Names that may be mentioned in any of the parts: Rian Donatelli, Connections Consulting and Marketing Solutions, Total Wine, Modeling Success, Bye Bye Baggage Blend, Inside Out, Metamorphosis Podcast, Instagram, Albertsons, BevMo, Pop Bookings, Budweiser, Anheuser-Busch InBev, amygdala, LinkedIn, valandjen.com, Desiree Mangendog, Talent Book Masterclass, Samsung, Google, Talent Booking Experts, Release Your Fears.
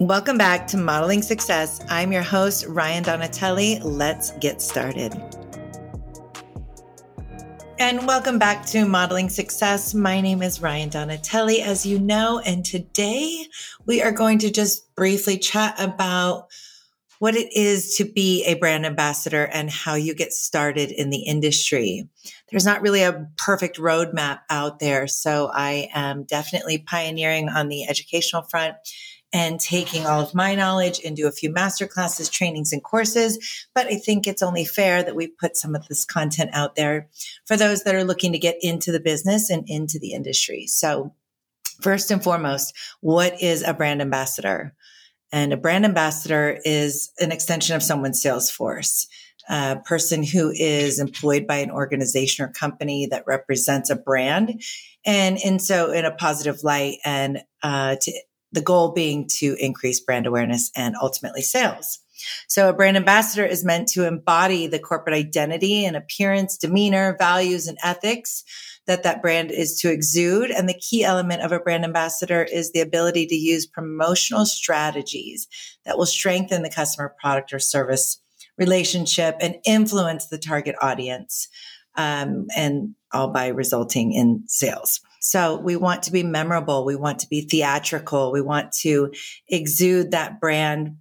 Welcome back to Modeling Success. I'm your host, Rian Donatelli. Let's get started. And welcome back to Modeling Success. My name is Rian Donatelli, as you know, and today we are going to just briefly chat about what it is to be a brand ambassador and how you get started in the industry. There's not really a perfect roadmap out there, so I am definitely pioneering on the educational front and taking all of my knowledge into a few masterclasses, trainings, and courses. But I think it's only fair that we put some of this content out there for those that are looking to get into the business and into the industry. So first and foremost, what is a brand ambassador? And a brand ambassador is an extension of someone's sales force, a person who is employed by an organization or company that represents a brand. And so in a positive light, and the goal being to increase brand awareness and ultimately sales. So a brand ambassador is meant to embody the corporate identity and appearance, demeanor, values, and ethics that brand is to exude. And the key element of a brand ambassador is the ability to use promotional strategies that will strengthen the customer, product, or service relationship and influence the target audience, and all by resulting in sales. So we want to be memorable. We want to be theatrical. We want to exude that brand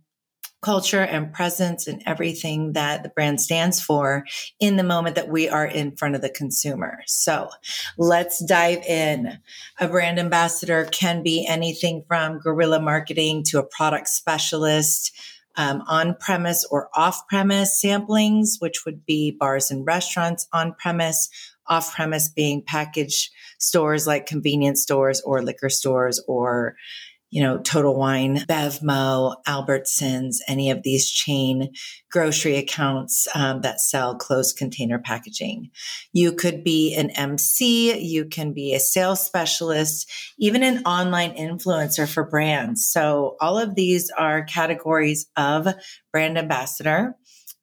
culture and presence and everything that the brand stands for in the moment that we are in front of the consumer. So let's dive in. A brand ambassador can be anything from guerrilla marketing to a product specialist, on-premise or off-premise samplings, which would be bars and restaurants on-premise, off-premise being package stores like convenience stores or liquor stores or, you know, Total Wine, BevMo, Albertsons, any of these chain grocery accounts that sell closed container packaging. You could be an MC, you can be a sales specialist, even an online influencer for brands. So all of these are categories of brand ambassador.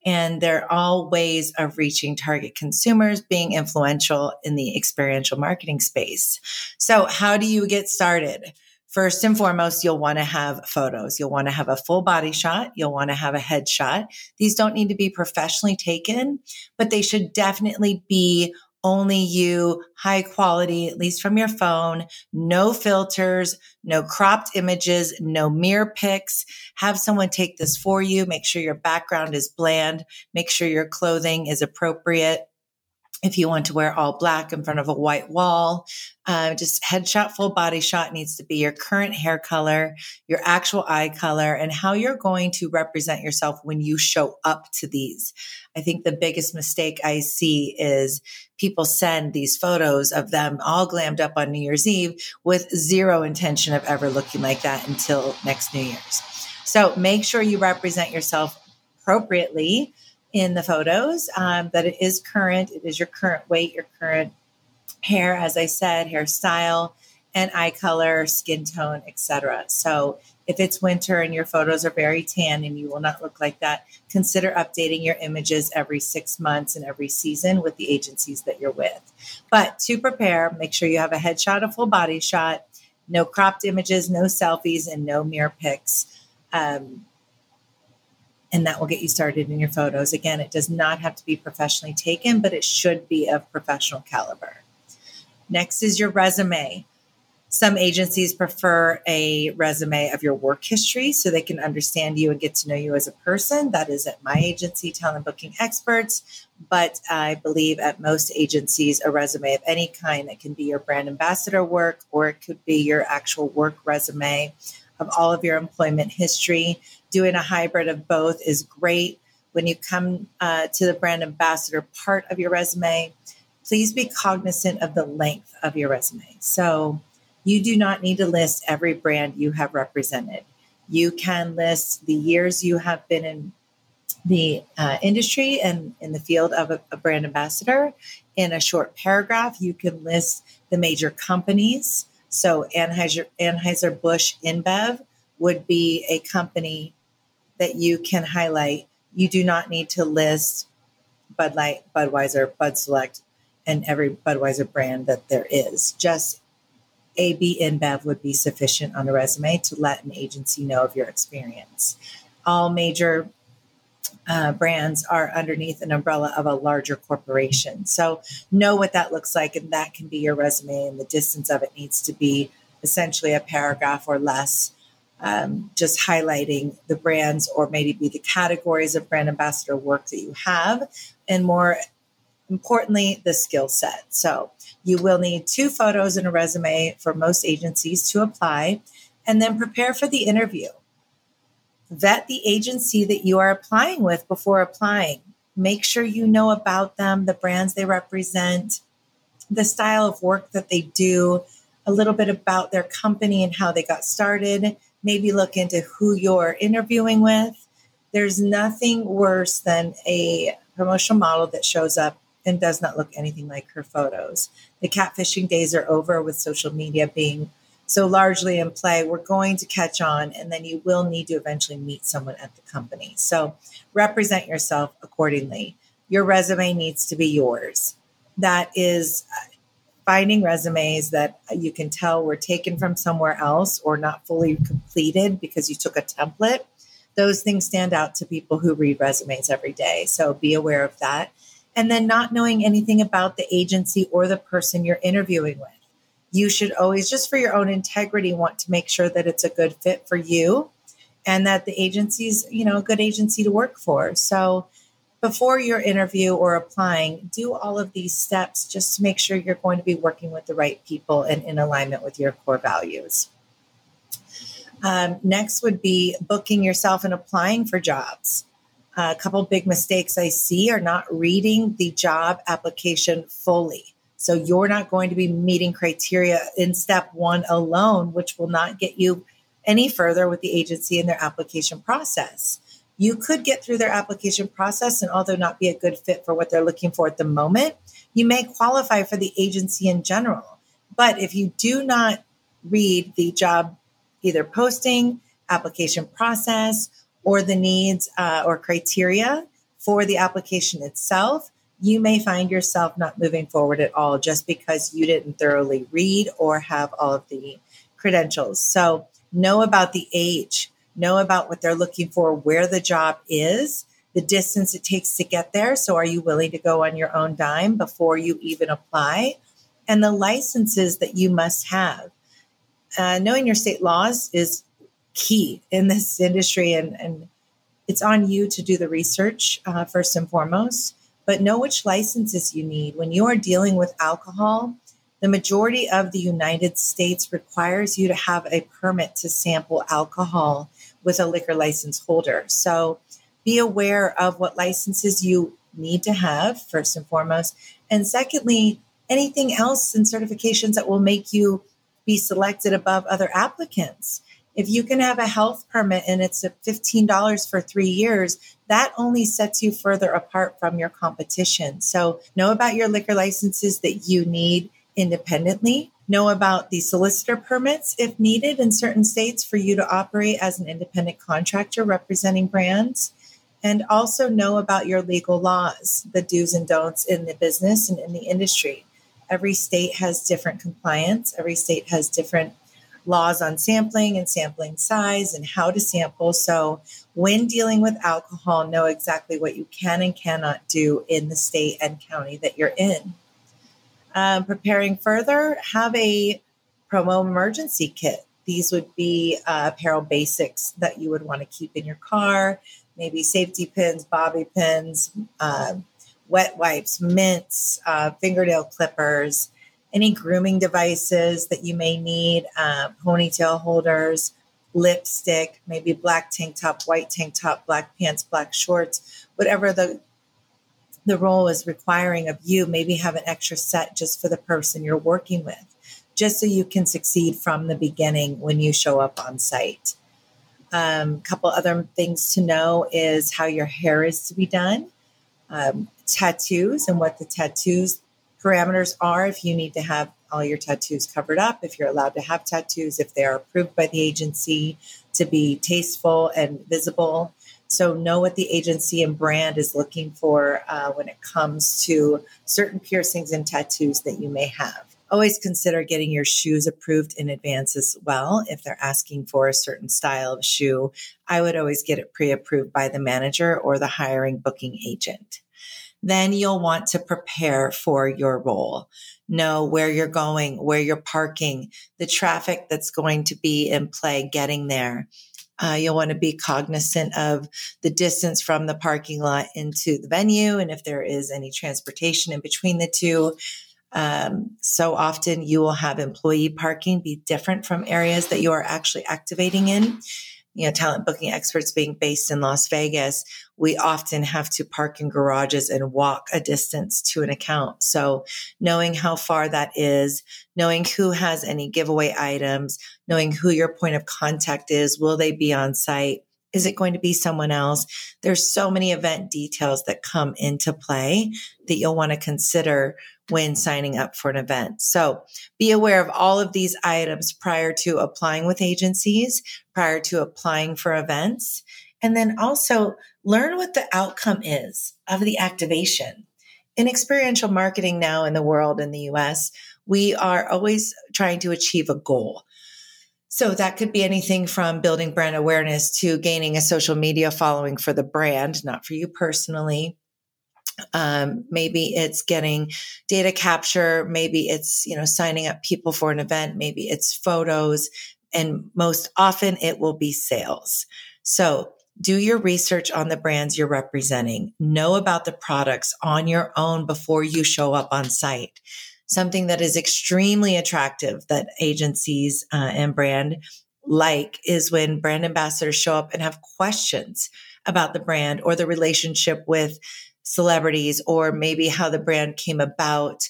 And they're all ways of reaching target consumers, being influential in the experiential marketing space. So how do you get started? First and foremost, you'll want to have photos. You'll want to have a full body shot. You'll want to have a headshot. These don't need to be professionally taken, but they should definitely be only you, high quality, at least from your phone, no filters, no cropped images, no mirror pics. Have someone take this for you. Make sure your background is bland. Make sure your clothing is appropriate. If you want to wear all black in front of a white wall, just headshot, full body shot needs to be your current hair color, your actual eye color, and how you're going to represent yourself when you show up to these. I think the biggest mistake I see is people send these photos of them all glammed up on New Year's Eve with zero intention of ever looking like that until next New Year's. So make sure you represent yourself appropriately in the photos, that it is current, it is your current weight, your current hair, as I said, hairstyle and eye color, skin tone, etc. So if it's winter and your photos are very tan and you will not look like that, consider updating your images every 6 months and every season with the agencies that you're with. But to prepare, make sure you have a headshot, a full body shot, no cropped images, no selfies, and no mirror pics. And that will get you started in your photos. Again, it does not have to be professionally taken, but it should be of professional caliber. Next is your resume. Some agencies prefer a resume of your work history so they can understand you and get to know you as a person. That is at my agency, Talent Booking Experts. But I believe at most agencies, a resume of any kind, that can be your brand ambassador work, or it could be your actual work resume of all of your employment history. Doing a hybrid of both is great. When you come to the brand ambassador part of your resume, please be cognizant of the length of your resume. So you do not need to list every brand you have represented. You can list the years you have been in the industry and in the field of a brand ambassador. In a short paragraph, you can list the major companies. So Anheuser-Busch InBev would be a company that you can highlight. You do not need to list Bud Light, Budweiser, Bud Select, and every Budweiser brand that there is. Just AB InBev would be sufficient on a resume to let an agency know of your experience. All major brands are underneath an umbrella of a larger corporation. So know what that looks like, and that can be your resume, and the distance of it needs to be essentially a paragraph or less, just highlighting the brands or maybe the categories of brand ambassador work that you have, and more importantly, the skill set. So you will need 2 photos and a resume for most agencies to apply, and then prepare for the interview. Vet the agency that you are applying with before applying. Make sure you know about them, the brands they represent, the style of work that they do, a little bit about their company and how they got started. Maybe look into who you're interviewing with. There's nothing worse than a promotional model that shows up and does not look anything like her photos. The catfishing days are over, with social media being so largely in play. We're going to catch on, and then you will need to eventually meet someone at the company. So represent yourself accordingly. Your resume needs to be yours. That is finding resumes that you can tell were taken from somewhere else or not fully completed because you took a template. Those things stand out to people who read resumes every day. So be aware of that. And then not knowing anything about the agency or the person you're interviewing with. You should always, just for your own integrity, want to make sure that it's a good fit for you and that the agency's, a good agency to work for. So before your interview or applying, do all of these steps just to make sure you're going to be working with the right people and in alignment with your core values. Next would be booking yourself and applying for jobs. A couple big mistakes I see are not reading the job application fully. So you're not going to be meeting criteria in step 1 alone, which will not get you any further with the agency in their application process. You could get through their application process and, although not be a good fit for what they're looking for at the moment, you may qualify for the agency in general. But if you do not read the job, either posting, application process, or the needs or criteria for the application itself, you may find yourself not moving forward at all just because you didn't thoroughly read or have all of the credentials. So know about the age, know about what they're looking for, where the job is, the distance it takes to get there. So are you willing to go on your own dime before you even apply? And the licenses that you must have. Knowing your state laws is key in this industry, and it's on you to do the research first and foremost. But know which licenses you need. When you are dealing with alcohol, the majority of the United States requires you to have a permit to sample alcohol with a liquor license holder. So be aware of what licenses you need to have, first and foremost. And secondly, anything else in certifications that will make you be selected above other applicants. If you can have a health permit and it's $15 for 3 years, that only sets you further apart from your competition. So know about your liquor licenses that you need independently. Know about the solicitor permits if needed in certain states for you to operate as an independent contractor representing brands. And also know about your legal laws, the do's and don'ts in the business and in the industry. Every state has different compliance. Every state has different laws on sampling and sampling size and how to sample. So when dealing with alcohol, know exactly what you can and cannot do in the state and county that you're in. Preparing further, have a promo emergency kit. These would be apparel basics that you would want to keep in your car, maybe safety pins, bobby pins, wet wipes, mints, fingernail clippers, any grooming devices that you may need, ponytail holders, lipstick, maybe black tank top, white tank top, black pants, black shorts, whatever the role is requiring of you. Maybe have an extra set just for the person you're working with, just so you can succeed from the beginning when you show up on site. Couple other things to know is how your hair is to be done, tattoos and what the tattoos parameters are, if you need to have all your tattoos covered up, if you're allowed to have tattoos, if they are approved by the agency to be tasteful and visible. So know what the agency and brand is looking for when it comes to certain piercings and tattoos that you may have. always consider getting your shoes approved in advance as well. If they're asking for a certain style of shoe, I would always get it pre-approved by the manager or the hiring booking agent. Then you'll want to prepare for your role. Know where you're going, where you're parking, the traffic that's going to be in play getting there. You'll want to be cognizant of the distance from the parking lot into the venue and if there is any transportation in between the two. So often you will have employee parking be different from areas that you are actually activating in. You know, Talent Booking Experts being based in Las Vegas, we often have to park in garages and walk a distance to an account. So knowing how far that is, knowing who has any giveaway items, knowing who your point of contact is, will they be on site? Is it going to be someone else? There's so many event details that come into play that you'll want to consider when signing up for an event. So be aware of all of these items prior to applying with agencies, prior to applying for events, and then also learn what the outcome is of the activation. In experiential marketing now in the world, in the US, we are always trying to achieve a goal. So that could be anything from building brand awareness to gaining a social media following for the brand, not for you personally. Maybe it's getting data capture. Maybe it's, signing up people for an event. Maybe it's photos. And most often it will be sales. So do your research on the brands you're representing. Know about the products on your own before you show up on site. Something that is extremely attractive that agencies and brand like is when brand ambassadors show up and have questions about the brand or the relationship with celebrities, or maybe how the brand came about,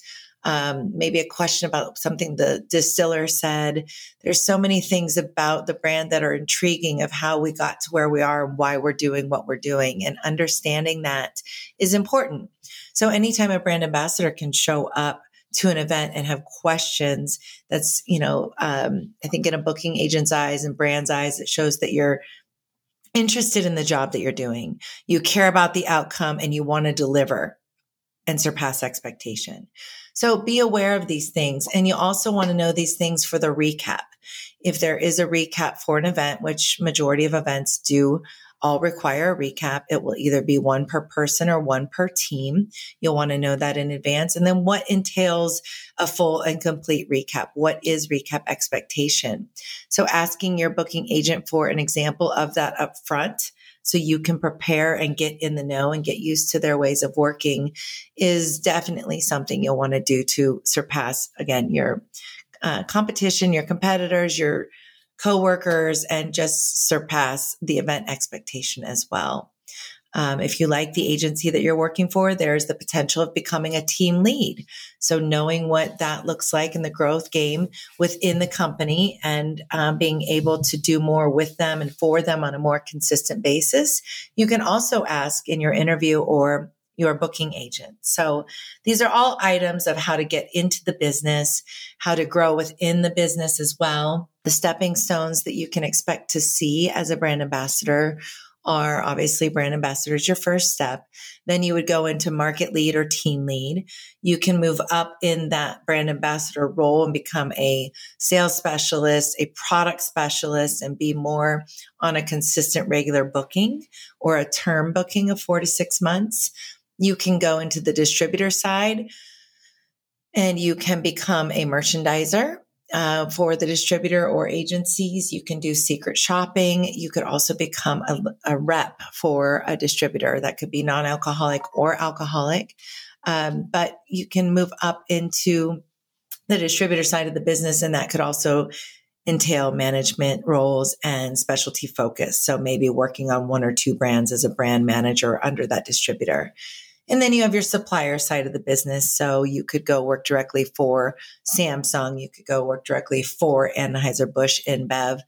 maybe a question about something the distiller said. There's so many things about the brand that are intriguing of how we got to where we are and why we're doing what we're doing. And understanding that is important. So anytime a brand ambassador can show up to an event and have questions, that's, I think in a booking agent's eyes and brand's eyes, it shows that you're interested in the job that you're doing. You care about the outcome and you want to deliver and surpass expectation. So be aware of these things. And you also want to know these things for the recap. If there is a recap for an event, which majority of events do all require a recap, it will either be one per person or one per team. You'll want to know that in advance. And then what entails a full and complete recap? What is recap expectation? So asking your booking agent for an example of that up front so you can prepare and get in the know and get used to their ways of working is definitely something you'll want to do to surpass, again, your competition, your competitors, your coworkers, and just surpass the event expectation as well. If you like the agency that you're working for, there's the potential of becoming a team lead. So knowing what that looks like in the growth game within the company and being able to do more with them and for them on a more consistent basis. You can also ask in your interview or your booking agent. So these are all items of how to get into the business, how to grow within the business as well. The stepping stones that you can expect to see as a brand ambassador are obviously brand ambassador is your first step. Then you would go into market lead or team lead. You can move up in that brand ambassador role and become a sales specialist, a product specialist, and be more on a consistent regular booking or a term booking of 4 to 6 months. You can go into the distributor side and you can become a merchandiser for the distributor or agencies. You can do secret shopping. You could also become a rep for a distributor. That could be non-alcoholic or alcoholic. But you can move up into the distributor side of the business. And that could also entail management roles and specialty focus. So maybe working on 1 or 2 brands as a brand manager under that distributor. And then you have your supplier side of the business. So you could go work directly for Samsung. You could go work directly for Anheuser-Busch InBev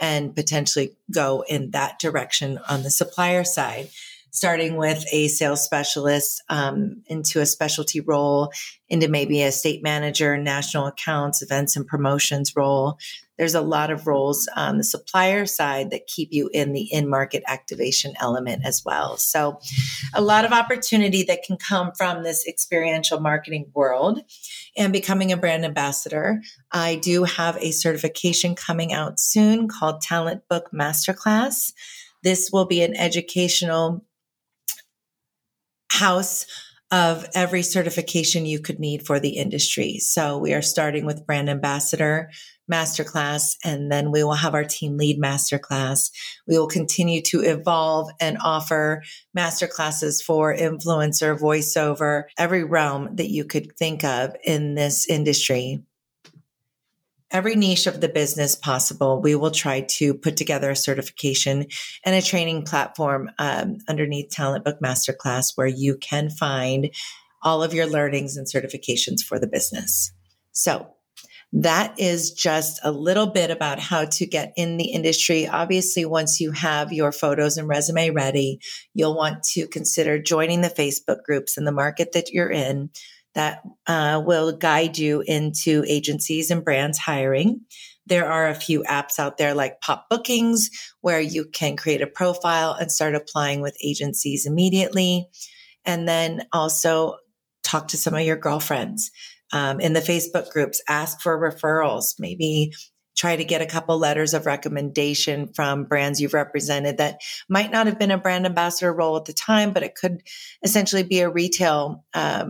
and potentially go in that direction on the supplier side, starting with a sales specialist into a specialty role, into maybe a state manager, national accounts, events and promotions role. there's a lot of roles on the supplier side that keep you in the in-market activation element as well. So a lot of opportunity that can come from this experiential marketing world and becoming a brand ambassador. I do have a certification coming out soon called Talent Book Masterclass. This will be an educational house of every certification you could need for the industry. So we are starting with Brand Ambassador Masterclass, and then we will have our Team Lead Masterclass. We will continue to evolve and offer masterclasses for influencer, voiceover, every realm that you could think of in this industry. Every niche of the business possible, we will try to put together a certification and a training platform underneath Talent Book Masterclass, where you can find all of your learnings and certifications for the business. So that is just a little bit about how to get in the industry. Obviously, once you have your photos and resume ready, you'll want to consider joining the Facebook groups in the market that you're in. That will guide you into agencies and brands hiring. There are a few apps out there like Pop Bookings, where you can create a profile and start applying with agencies immediately. And then also talk to some of your girlfriends in the Facebook groups, ask for referrals, maybe try to get a couple letters of recommendation from brands you've represented that might not have been a brand ambassador role at the time, but it could essentially be a retail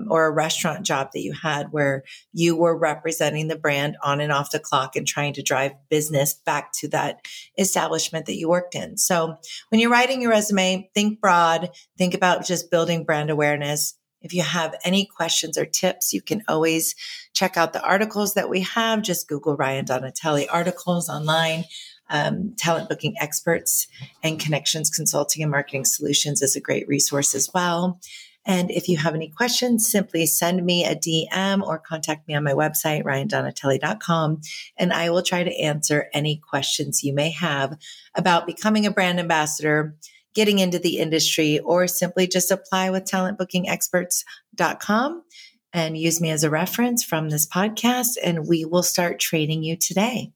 or a restaurant job that you had where you were representing the brand on and off the clock and trying to drive business back to that establishment that you worked in. So when you're writing your resume, think broad, think about just building brand awareness. If you have any questions or tips, you can always check out the articles that we have. Just Google Rian Donatelli articles online. Talent Booking Experts and Connections Consulting and Marketing Solutions is a great resource as well. And if you have any questions, simply send me a DM or contact me on my website, riandonatelli.com, and I will try to answer any questions you may have about becoming a brand ambassador, getting into the industry, or simply just apply with talentbookingexperts.com and use me as a reference from this podcast, and we will start training you today.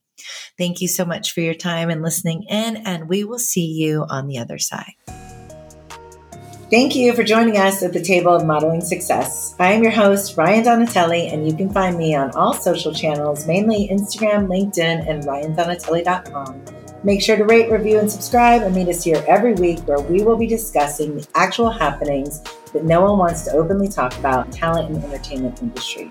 Thank you so much for your time and listening in, and we will see you on the other side. Thank you for joining us at the table of Modeling Success. I am your host, Rian Donatelli, and you can find me on all social channels, mainly Instagram, LinkedIn, and riandonatelli.com. Make sure to rate, review, and subscribe, and meet us here every week where we will be discussing the actual happenings that no one wants to openly talk about in the talent and entertainment industry.